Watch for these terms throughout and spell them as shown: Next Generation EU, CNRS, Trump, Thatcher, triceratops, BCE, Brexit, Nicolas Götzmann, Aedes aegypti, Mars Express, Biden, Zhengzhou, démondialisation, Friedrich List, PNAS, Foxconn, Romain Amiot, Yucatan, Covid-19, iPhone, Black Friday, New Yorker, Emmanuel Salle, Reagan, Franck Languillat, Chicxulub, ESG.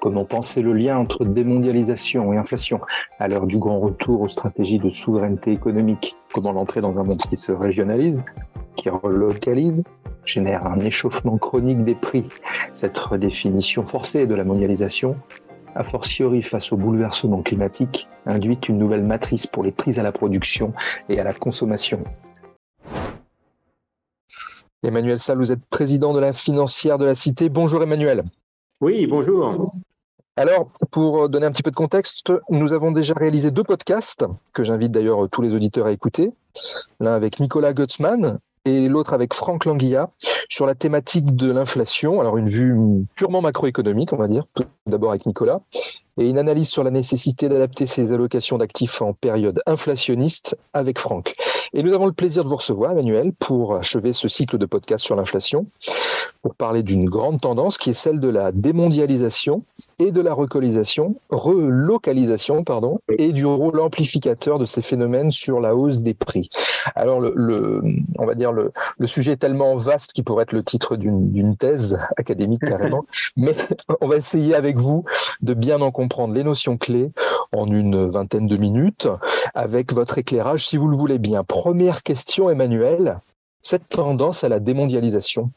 Comment penser le lien entre démondialisation et inflation à l'heure du grand retour aux stratégies de souveraineté économique? Comment l'entrée dans un monde qui se régionalise, qui relocalise, génère un échauffement chronique des prix? Cette redéfinition forcée de la mondialisation, a fortiori face au bouleversement climatique, induit une nouvelle matrice pour les prises à la production et à la consommation. Emmanuel Salle, vous êtes président de la Financière de la Cité. Bonjour Emmanuel. Oui, bonjour. Alors, pour donner un petit peu de contexte, nous avons déjà réalisé 2 podcasts, que j'invite d'ailleurs tous les auditeurs à écouter. L'un avec Nicolas Götzmann et l'autre avec Franck Languillat, sur la thématique de l'inflation. Alors, une vue purement macroéconomique, on va dire, tout d'abord avec Nicolas, et une analyse sur la nécessité d'adapter ses allocations d'actifs en période inflationniste avec Franck. Et nous avons le plaisir de vous recevoir, Emmanuel, pour achever ce cycle de podcasts sur l'inflation, pour parler d'une grande tendance qui est celle de la démondialisation et de la relocalisation, et du rôle amplificateur de ces phénomènes sur la hausse des prix. Alors, on va dire, le sujet est tellement vaste qu'il pourrait être le titre d'une thèse académique carrément, mais on va essayer avec vous de bien en comprendre les notions clés en une 20aine de minutes, avec votre éclairage, si vous le voulez bien. Première question, Emmanuel, cette tendance à la démondialisation,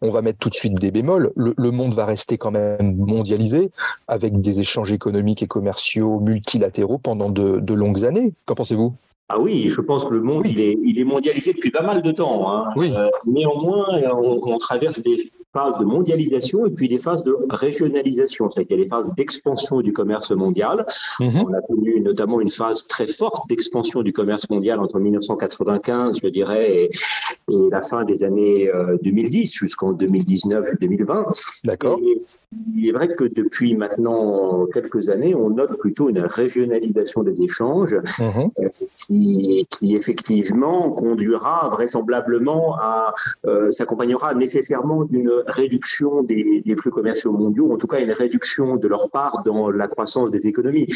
on va mettre tout de suite des bémols, le monde va rester quand même mondialisé, avec des échanges économiques et commerciaux multilatéraux pendant de longues années. Qu'en pensez-vous ? Ah oui, je pense que le monde, oui. il est mondialisé depuis pas mal de temps. Hein. Oui. Néanmoins, on traverse des phases de mondialisation et puis des phases de régionalisation. C'est-à-dire les phases d'expansion du commerce mondial. Mm-hmm. On a connu notamment une phase très forte d'expansion du commerce mondial entre 1995, je dirais, et la fin des années 2010 jusqu'en 2019-2020. D'accord. Et il est vrai que depuis maintenant quelques années, on note plutôt une régionalisation des échanges. Mm-hmm. Qui effectivement conduira vraisemblablement s'accompagnera nécessairement d'une réduction des flux commerciaux mondiaux, en tout cas une réduction de leur part dans la croissance des économies.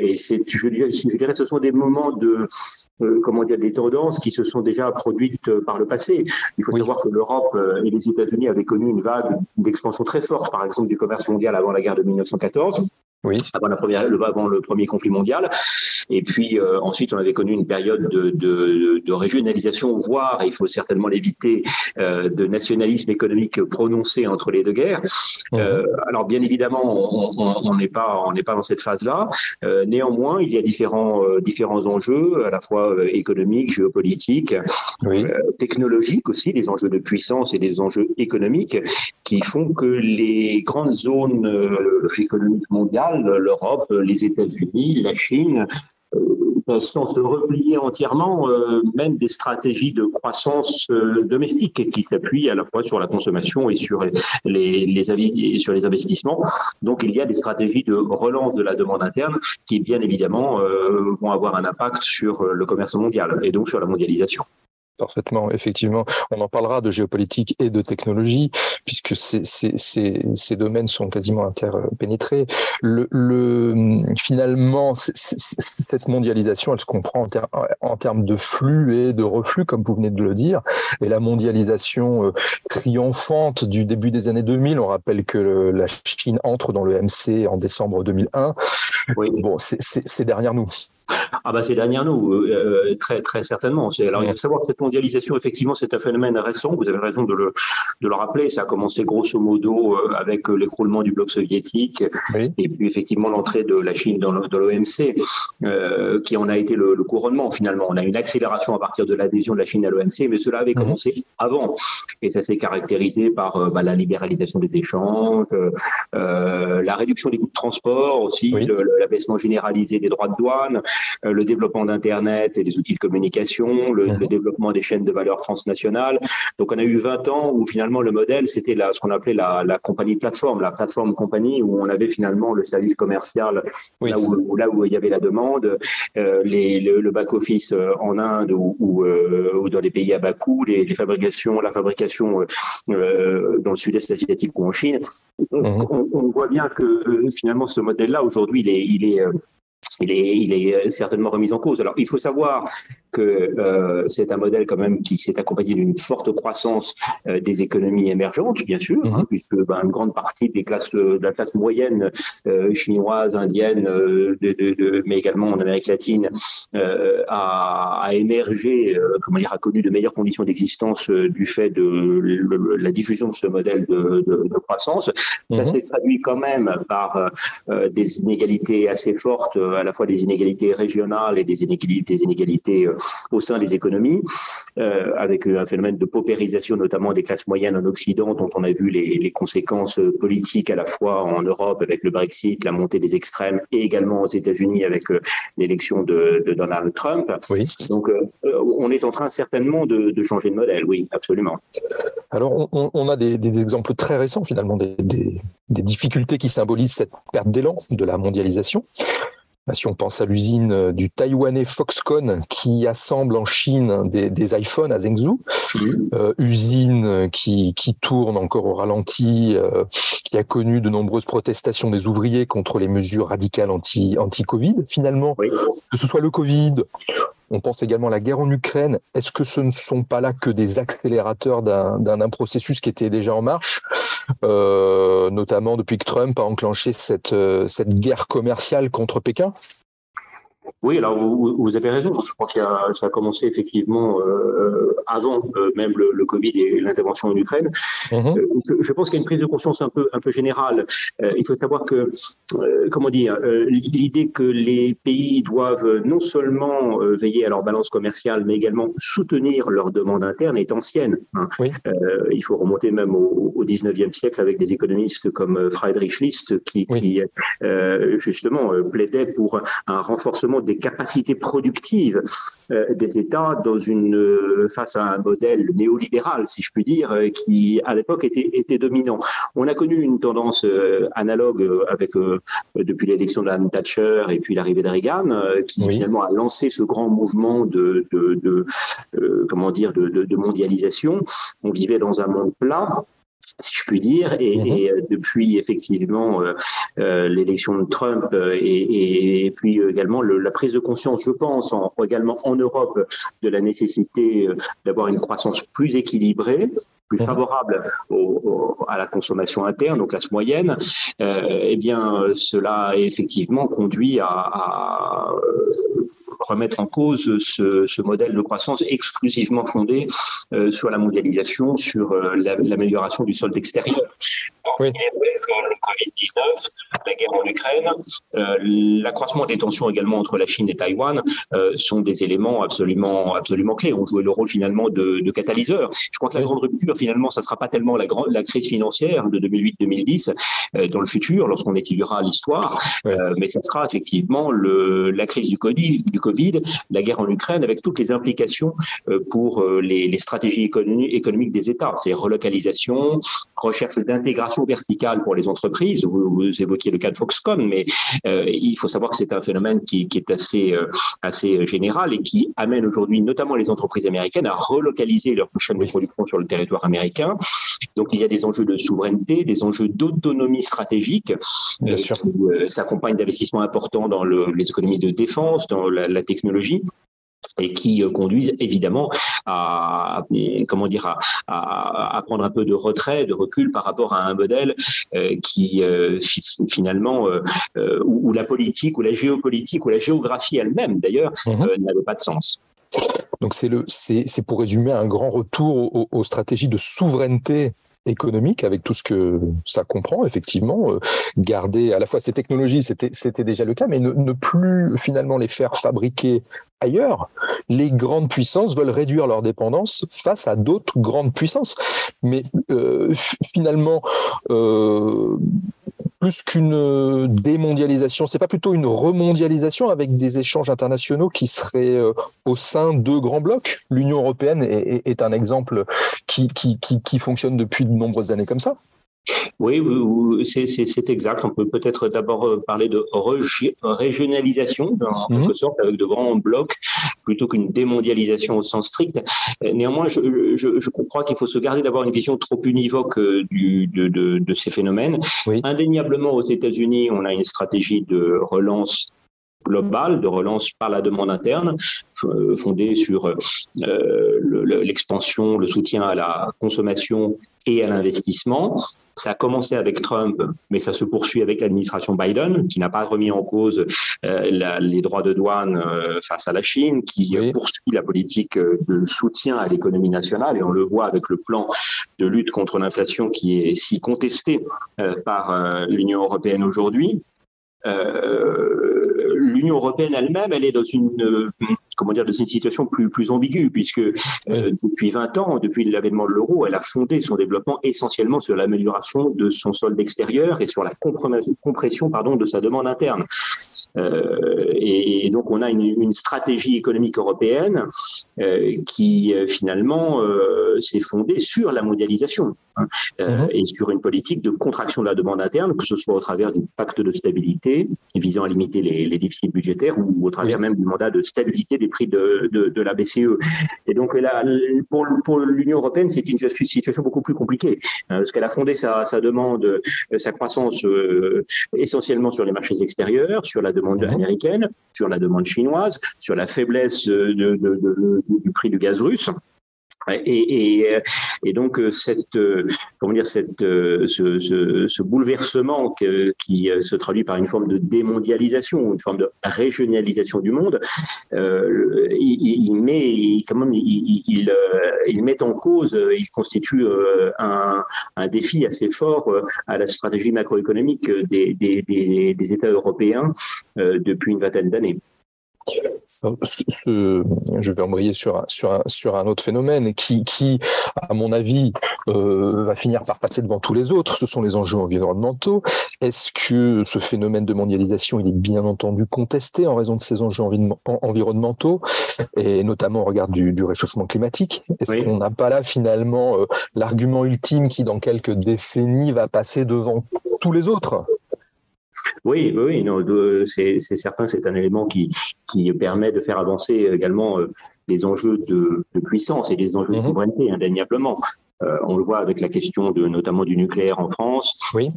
Et je dirais, ce sont des moments de, des tendances qui se sont déjà produites par le passé. Il faut savoir que l'Europe et les États-Unis avaient connu une vague d'expansion très forte, par exemple, du commerce mondial avant la guerre de 1914. Oui. Avant le premier conflit mondial. Et puis ensuite, on avait connu une période de régionalisation, voire, et il faut certainement l'éviter, de nationalisme économique prononcé entre les deux guerres. Alors bien évidemment, on n'est pas dans cette phase-là. Néanmoins, il y a différents enjeux, à la fois économiques, géopolitiques, technologiques aussi, des enjeux de puissance et des enjeux économiques qui font que les grandes zones économiques mondiales, l'Europe, les États-Unis, la Chine, sans se replier entièrement, mènent des stratégies de croissance domestique qui s'appuient à la fois sur la consommation et sur les investissements. Donc, il y a des stratégies de relance de la demande interne qui, bien évidemment, vont avoir un impact sur le commerce mondial et donc sur la mondialisation. Parfaitement, effectivement. On en parlera de géopolitique et de technologie, puisque ces domaines sont quasiment interpénétrés. Finalement, cette mondialisation, elle se comprend en termes de flux et de reflux, comme vous venez de le dire. Et la mondialisation triomphante du début des années 2000, on rappelle que la Chine entre dans le MC en décembre 2001. Oui. Bon, c'est derrière nous. Ah bah c'est derrière nous, très, très certainement. Alors il faut savoir que cette mondialisation, effectivement, c'est un phénomène récent, vous avez raison de le rappeler, ça a commencé grosso modo avec l'écroulement du bloc soviétique, et puis effectivement l'entrée de la Chine dans l'OMC, qui en a été le couronnement finalement. On a une accélération à partir de l'adhésion de la Chine à l'OMC, mais cela avait commencé avant, et ça s'est caractérisé par la libéralisation des échanges, la réduction des coûts de transport aussi, l'abaissement généralisé des droits de douane, le développement d'Internet et des outils de communication, le développement des chaînes de valeur transnationales. Donc, on a eu 20 ans où, finalement, le modèle, c'était ce qu'on appelait la compagnie de plateforme, la plateforme compagnie, où on avait finalement le service commercial là où il y avait la demande, le back-office en Inde ou dans les pays à bas coût, la fabrication dans le sud-est asiatique ou en Chine. On voit bien que, finalement, ce modèle-là, aujourd'hui, il est il est certainement remis en cause. Alors, il faut savoir que c'est un modèle quand même qui s'est accompagné d'une forte croissance des économies émergentes, bien sûr, hein, puisque une grande partie de la classe moyenne chinoise, indienne, mais également en Amérique latine, a émergé, a connu de meilleures conditions d'existence du fait de la diffusion de ce modèle de croissance. Ça s'est traduit quand même par des inégalités assez fortes, à la fois des inégalités régionales et des inégalités au sein des économies, avec un phénomène de paupérisation notamment des classes moyennes en Occident, dont on a vu les conséquences politiques à la fois en Europe avec le Brexit, la montée des extrêmes, et également aux États-Unis avec l'élection de Donald Trump. Oui. Donc, on est en train certainement de changer de modèle, oui, absolument. Alors, on a des exemples très récents, finalement, des difficultés qui symbolisent cette perte d'élan de la mondialisation. Si on pense à l'usine du Taïwanais Foxconn qui assemble en Chine des iPhones à Zhengzhou, usine qui tourne encore au ralenti, qui a connu de nombreuses protestations des ouvriers contre les mesures radicales anti-Covid. Finalement, que ce soit le Covid, on pense également à la guerre en Ukraine, est-ce que ce ne sont pas là que des accélérateurs d'un processus qui était déjà en marche, notamment depuis que Trump a enclenché cette guerre commerciale contre Pékin ? Oui, alors vous avez raison. Je crois que ça a commencé effectivement avant même le Covid et l'intervention en Ukraine. Je pense qu'il y a une prise de conscience un peu générale. Il faut savoir que, l'idée que les pays doivent non seulement veiller à leur balance commerciale, mais également soutenir leur demande interne est ancienne. Oui. Il faut remonter même au XIXe siècle avec des économistes comme Friedrich List qui justement plaidait pour un renforcement des capacités productives des États face à un modèle néolibéral, si je puis dire, qui à l'époque était dominant. On a connu une tendance analogue avec depuis l'élection de Mme Thatcher et puis l'arrivée de Reagan, qui finalement a lancé ce grand mouvement de mondialisation. On vivait dans un monde plat, si je puis dire, et depuis effectivement l'élection de Trump et puis également la prise de conscience, je pense, également en Europe, de la nécessité d'avoir une croissance plus équilibrée, plus favorable à la consommation interne, aux classes moyennes, cela effectivement conduit à remettre en cause ce modèle de croissance exclusivement fondé sur la mondialisation, sur l'amélioration du solde extérieur. Oui. Le Covid-19, la guerre en Ukraine, l'accroissement des tensions également entre la Chine et Taïwan sont des éléments absolument, absolument clés. On jouait le rôle finalement de catalyseur. Je crois que la grande rupture, finalement, ça ne sera pas tellement la crise financière de 2008-2010 dans le futur, lorsqu'on étudiera l'histoire, mais ça sera effectivement la crise du Covid, la guerre en Ukraine, avec toutes les implications pour les stratégies économiques des États. C'est relocalisation, recherche d'intégration verticale pour les entreprises. Vous évoquiez le cas de Foxconn, mais il faut savoir que c'est un phénomène qui est assez général et qui amène aujourd'hui notamment les entreprises américaines à relocaliser leur chaîne de production sur le territoire américain. Donc, il y a des enjeux de souveraineté, des enjeux d'autonomie stratégique qui s'accompagnent d'investissements importants dans les économies de défense, dans la technologie, et qui conduisent évidemment à prendre un peu de retrait, de recul par rapport à un modèle qui finalement où la politique, ou la géopolitique, ou la géographie elle-même d'ailleurs n'avait pas de sens. Donc c'est pour résumer un grand retour aux stratégies de souveraineté économique, avec tout ce que ça comprend, effectivement, garder à la fois ces technologies, c'était déjà le cas, mais ne plus finalement les faire fabriquer ailleurs. Les grandes puissances veulent réduire leur dépendance face à d'autres grandes puissances. Mais finalement, plus qu'une démondialisation, c'est pas plutôt une remondialisation avec des échanges internationaux qui seraient au sein de grands blocs ? L'Union européenne est un exemple qui fonctionne depuis de nombreuses années comme ça. Oui, c'est exact. On peut peut-être d'abord parler de régionalisation, en quelque sorte, avec de grands blocs, plutôt qu'une démondialisation au sens strict. Néanmoins, je crois qu'il faut se garder d'avoir une vision trop univoque de ces phénomènes. Oui. Indéniablement, aux États-Unis, on a une stratégie de relance globale de relance par la demande interne, fondée sur l'expansion, le soutien à la consommation et à l'investissement. Ça a commencé avec Trump, mais ça se poursuit avec l'administration Biden, qui n'a pas remis en cause les droits de douane face à la Chine, qui poursuit la politique de soutien à l'économie nationale, et on le voit avec le plan de lutte contre l'inflation qui est si contesté par l'Union européenne aujourd'hui. L'Union européenne elle-même, elle est dans une situation plus ambiguë, puisque depuis 20 ans, depuis l'avènement de l'euro, elle a fondé son développement essentiellement sur l'amélioration de son solde extérieur et sur la compression de sa demande interne. Et donc on a une stratégie économique européenne qui finalement s'est fondée sur la mondialisation et sur une politique de contraction de la demande interne, que ce soit au travers du pacte de stabilité visant à limiter les déficits budgétaires ou au travers même du mandat de stabilité des prix de la BCE. Et donc là, pour l'Union européenne, c'est une situation beaucoup plus compliquée, parce qu'elle a fondé sa demande, sa croissance essentiellement sur les marchés extérieurs, sur la demande américaine, sur la demande chinoise, sur la faiblesse du prix du gaz russe. Et donc ce bouleversement qui se traduit par une forme de démondialisation, une forme de régionalisation du monde, il met en cause, il constitue un défi assez fort à la stratégie macroéconomique des États européens depuis une vingtaine d'années. Je vais embrayer sur un autre phénomène qui à mon avis va finir par passer devant tous les autres. Ce sont les enjeux environnementaux. Est-ce que ce phénomène de mondialisation, il est bien entendu contesté en raison de ces enjeux environnementaux, et notamment au regard du réchauffement climatique? Est-ce qu'on n'a pas là finalement l'argument ultime qui dans quelques décennies va passer devant tous les autres? Oui, non, c'est certain, c'est un élément qui permet de faire avancer également les enjeux de puissance et les enjeux de souveraineté, indéniablement. On le voit avec la question notamment du nucléaire en France, et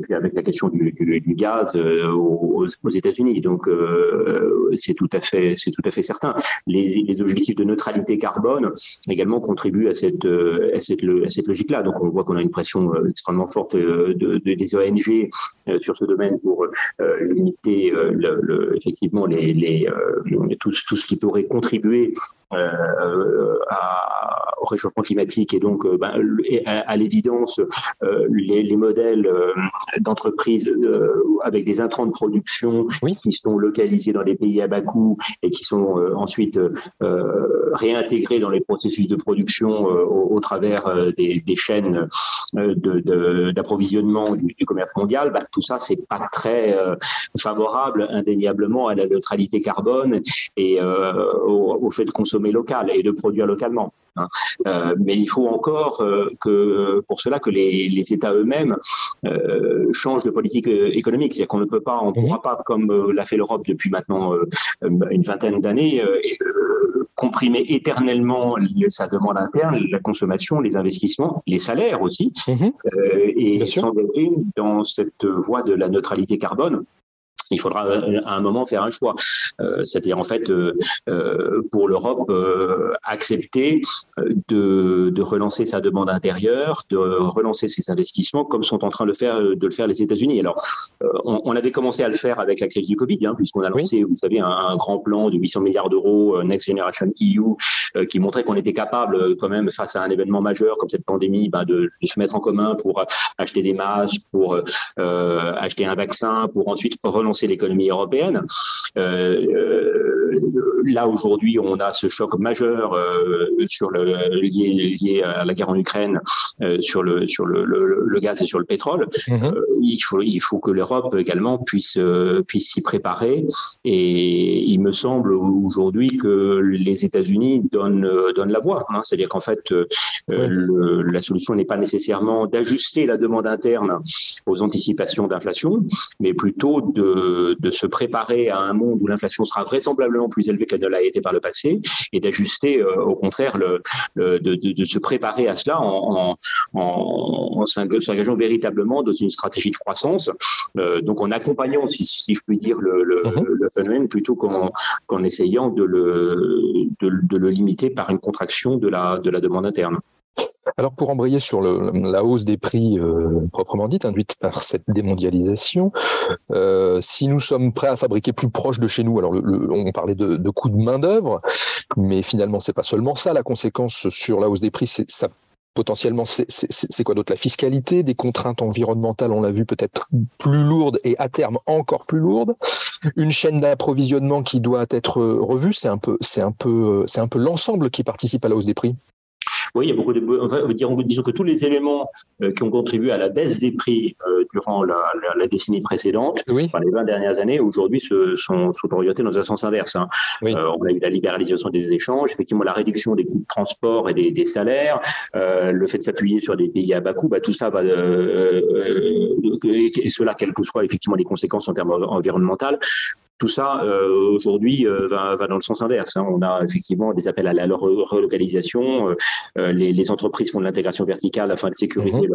puis avec la question du gaz aux États-Unis. Donc c'est tout à fait certain. Les objectifs de neutralité carbone également contribuent à cette logique-là. Donc on voit qu'on a une pression extrêmement forte des ONG sur ce domaine pour limiter effectivement tout ce qui pourrait contribuer au réchauffement climatique, et donc à l'évidence les modèles d'entreprises avec des intrants de production qui sont localisés dans des pays à bas coût et qui sont ensuite réintégrés dans les processus de production au travers des chaînes d'approvisionnement du commerce mondial, tout ça c'est pas très favorable indéniablement à la neutralité carbone et au fait de consommer local et de produire localement. Mais il faut encore que les États eux-mêmes changent de politique économique. C'est-à-dire qu'on ne peut pas, on ne pourra pas, comme l'a fait l'Europe depuis maintenant une vingtaine d'années, comprimer éternellement sa demande interne, la consommation, les investissements, les salaires aussi, et s'engager dans cette voie de la neutralité carbone. Il faudra à un moment faire un choix, c'est-à-dire en fait pour l'Europe accepter de relancer sa demande intérieure, de relancer ses investissements comme sont en train de le faire les États-Unis. Alors on avait commencé à le faire avec la crise du Covid, puisqu'on a lancé, vous savez, un grand plan de 800 milliards d'euros, Next Generation EU, qui montrait qu'on était capable quand même, face à un événement majeur comme cette pandémie, de se mettre en commun pour acheter des masques, pour acheter un vaccin, pour ensuite relancer l'économie européenne. Là aujourd'hui, on a ce choc majeur lié à la guerre en Ukraine, sur le gaz et sur le pétrole. Il faut que l'Europe également puisse s'y préparer. Et il me semble aujourd'hui que les États-Unis donnent la voie. C'est-à-dire qu'en fait, la solution n'est pas nécessairement d'ajuster la demande interne aux anticipations d'inflation, mais plutôt de se préparer à un monde où l'inflation sera vraisemblablement plus élevée qu'elle ne l'a été par le passé, et d'ajuster au contraire de se préparer à cela en, en s'engageant véritablement dans une stratégie de croissance, donc en accompagnant, si je puis dire, le phénomène, plutôt qu'en essayant de le limiter par une contraction de la demande interne. Alors pour embrayer sur la hausse des prix proprement dite, induite par cette démondialisation, si nous sommes prêts à fabriquer plus proche de chez nous, alors on parlait de coûts de main-d'œuvre, mais finalement c'est pas seulement ça la conséquence sur la hausse des prix, potentiellement, c'est quoi d'autre ? La fiscalité, des contraintes environnementales, on l'a vu, peut-être plus lourdes et à terme encore plus lourdes. Une chaîne d'approvisionnement qui doit être revue, c'est un peu l'ensemble qui participe à la hausse des prix. Oui, il y a beaucoup disons que tous les éléments qui ont contribué à la baisse des prix durant la décennie précédente, oui. Enfin, les 20 dernières années, aujourd'hui sont orientés dans un sens inverse. Hein. Oui. On a eu la libéralisation des échanges, effectivement la réduction des coûts de transport et des salaires, le fait de s'appuyer sur des pays à bas coût, tout ça va, et cela, quelles que soient effectivement les conséquences en termes environnementales. Tout ça, aujourd'hui, va dans le sens inverse. Hein. On a effectivement des appels à la relocalisation. Les entreprises font de l'intégration verticale afin de sécuriser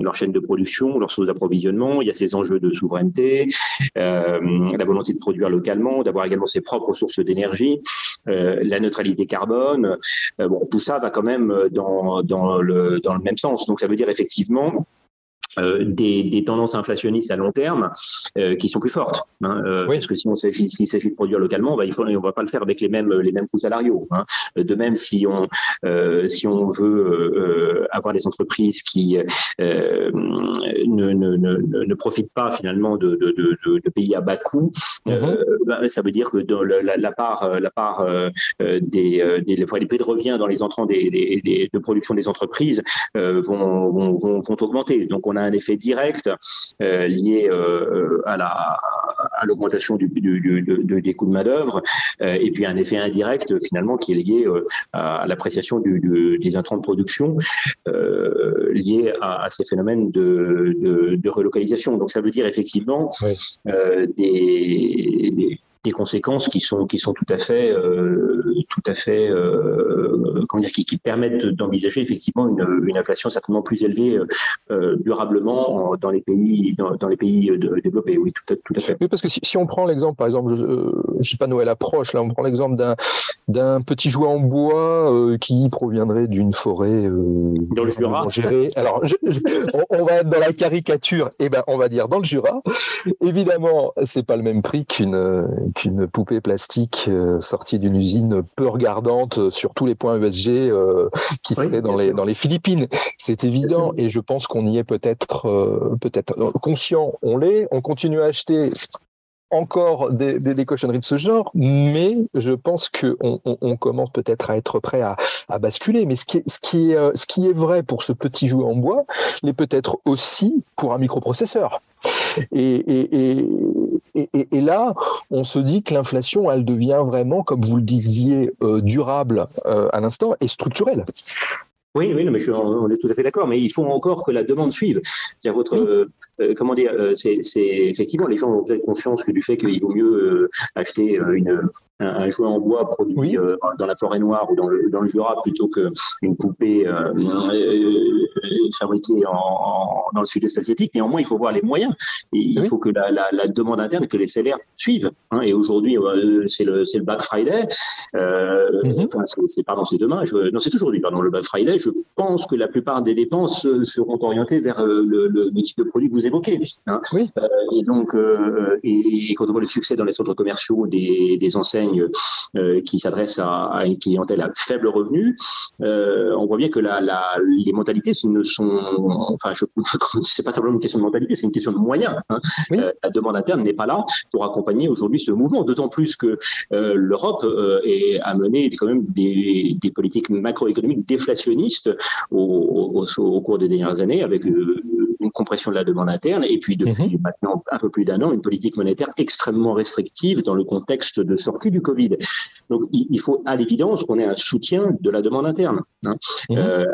leur chaîne de production, leurs sources d'approvisionnement. Il y a ces enjeux de souveraineté, la volonté de produire localement, d'avoir également ses propres sources d'énergie, la neutralité carbone. Tout ça va quand même dans le même sens. Donc, ça veut dire effectivement... Des tendances inflationnistes à long terme qui sont plus fortes. Hein, oui. Parce que s'il s'agit de produire localement, on va pas le faire avec les mêmes coûts salariaux. Hein. De même, si on veut avoir des entreprises qui ne profitent pas finalement de pays à bas coût, ça veut dire que la part des prix de revient dans les entrants de production des entreprises vont augmenter. Donc on a un effet direct lié à l'augmentation des coûts de main-d'œuvre, et puis un effet indirect finalement qui est lié à l'appréciation des intrants de production liés à ces phénomènes de relocalisation. Donc ça veut dire effectivement des conséquences qui sont tout à fait qui permettent d'envisager effectivement une inflation certainement plus élevée durablement dans les pays développés. Oui, tout à fait. Oui, parce que si on prend l'exemple, par exemple, je sais pas, Noël approche, là on prend l'exemple d'un petit jouet en bois qui proviendrait d'une forêt dans le Jura. Alors on va être dans la caricature, on va dire dans le Jura. Évidemment, c'est pas le même prix qu'une poupée plastique sortie d'une usine peu regardante sur tous les points ESG qui serait dans les Philippines. C'est évident, et je pense qu'on y est peut-être conscient, on continue à acheter encore des cochonneries de ce genre, mais je pense qu'on commence peut-être à être prêt à basculer. Mais ce qui est vrai pour ce petit jouet en bois l'est peut-être aussi pour un microprocesseur. Et là, on se dit que l'inflation, elle devient vraiment, comme vous le disiez, durable à l'instant, et structurelle. Oui, non, mais on est tout à fait d'accord, mais il faut encore que la demande suive. C'est-à-dire effectivement, les gens ont peut-être conscience que du fait qu'il vaut mieux acheter un jouet en bois produit dans la forêt noire ou dans le Jura plutôt qu'une poupée fabriquée dans le sud-est asiatique. Néanmoins, il faut voir les moyens. Il faut que la demande interne, que les salaires suivent. Hein. Et aujourd'hui, c'est le Black Friday. C'est demain. Non, c'est aujourd'hui, le Black Friday. Je pense que la plupart des dépenses seront orientées vers le type de produit que vous évoquez. Hein. Oui. Et quand on voit le succès dans les centres commerciaux des enseignes qui s'adressent à une clientèle à faible revenu, on voit bien que les mentalités ne sont... Enfin, c'est pas simplement une question de mentalité, c'est une question de moyens. Hein. Oui. La demande interne n'est pas là pour accompagner aujourd'hui ce mouvement, d'autant plus que l'Europe a mené quand même des politiques macroéconomiques déflationnistes au cours des dernières années, avec compression de la demande interne, et puis depuis maintenant un peu plus d'un an, une politique monétaire extrêmement restrictive dans le contexte de sortie du Covid. Donc il faut à l'évidence qu'on ait un soutien de la demande interne. Hein.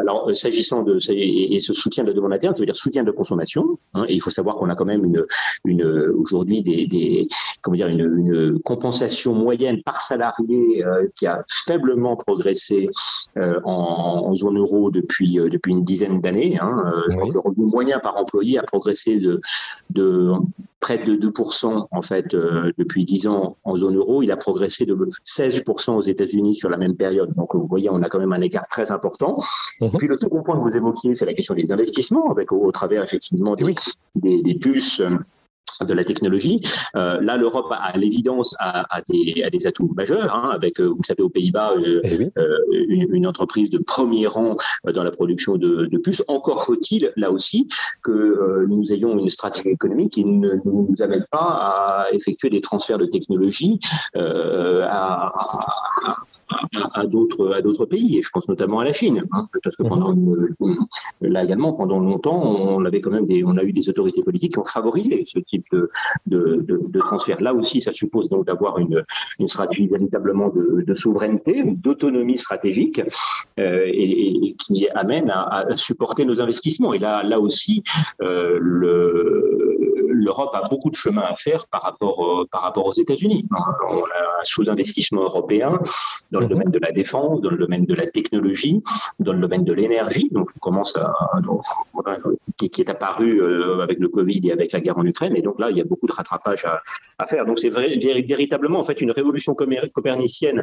Alors s'agissant de ce soutien de la demande interne, ça veut dire soutien de consommation. Hein, et il faut savoir qu'on a quand même une aujourd'hui une compensation moyenne par salarié qui a faiblement progressé en zone euro depuis une dizaine d'années. Hein. Je crois que le revenu moyen par employé a progressé de près de 2% en fait depuis 10 ans en zone euro. Il a progressé de 16% aux États-Unis sur la même période. Donc vous voyez, on a quand même un écart très important. Puis le second point que vous évoquiez, c'est la question des investissements, avec au travers effectivement des pulses de la technologie. Là, l'Europe à l'évidence a des atouts majeurs, hein, avec, vous le savez, aux Pays-Bas, une entreprise de premier rang dans la production de puces. Encore faut-il, là aussi, que nous ayons une stratégie économique qui ne nous amène pas à effectuer des transferts de technologie à d'autres pays, et je pense notamment à la Chine, hein, parce que pendant longtemps, on avait quand même on a eu des autorités politiques qui ont favorisé ce type de transfert. Là aussi, ça suppose donc d'avoir une stratégie véritablement de souveraineté, d'autonomie stratégique, et qui amène à supporter nos investissements. Et là aussi, l'Europe a beaucoup de chemin à faire par rapport aux États-Unis. On a un sous-investissement européen dans le domaine de la défense, dans le domaine de la technologie, dans le domaine de l'énergie, qui est apparu avec le Covid et avec la guerre en Ukraine. Et donc là, il y a beaucoup de rattrapage à faire. Donc c'est véritablement en fait une révolution copernicienne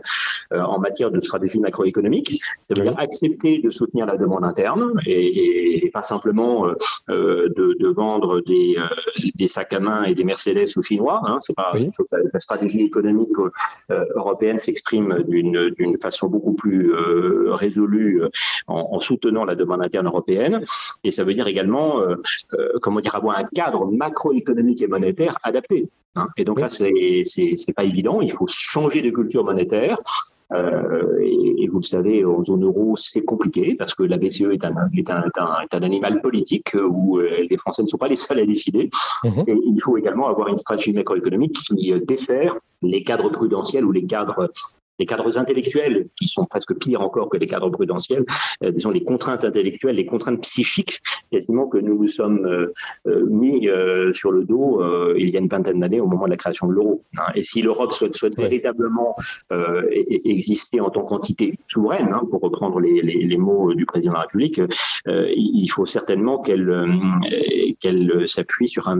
en matière de stratégie macroéconomique. Ça veut dire accepter de soutenir la demande interne et pas simplement de vendre des sacs à main et des Mercedes aux Chinois. Hein. C'est pas la stratégie économique européenne s'exprime d'une façon beaucoup plus résolue en soutenant la demande interne européenne. Et ça veut dire également, avoir un cadre macroéconomique et monétaire adapté. Hein. Et donc là, c'est pas évident. Il faut changer de culture monétaire. Et vous le savez, en zone euro, c'est compliqué parce que la BCE est un animal politique où les Français ne sont pas les seuls à décider. Et il faut également avoir une stratégie macroéconomique qui dessert les cadres prudentiels ou les cadres intellectuels, qui sont presque pires encore que les cadres prudentiels, disons les contraintes intellectuelles, les contraintes psychiques, quasiment que nous sommes mis sur le dos il y a une vingtaine d'années au moment de la création de l'euro. Hein. Et si l'Europe souhaite véritablement exister en tant qu'entité souveraine, hein, pour reprendre les mots du président de la République, il faut certainement qu'elle s'appuie sur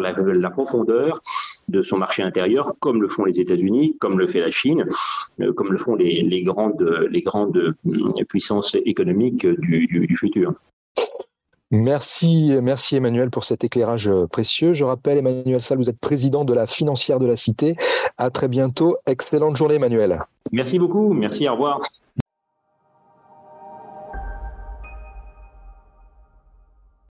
la profondeur de son marché intérieur, comme le font les États-Unis, comme le fait la Chine, comme le font les grandes puissances économiques du futur. Merci Emmanuel pour cet éclairage précieux. Je rappelle, Emmanuel Salle, vous êtes président de la Financière de la Cité. À très bientôt. Excellente journée, Emmanuel. Merci beaucoup. Merci, au revoir.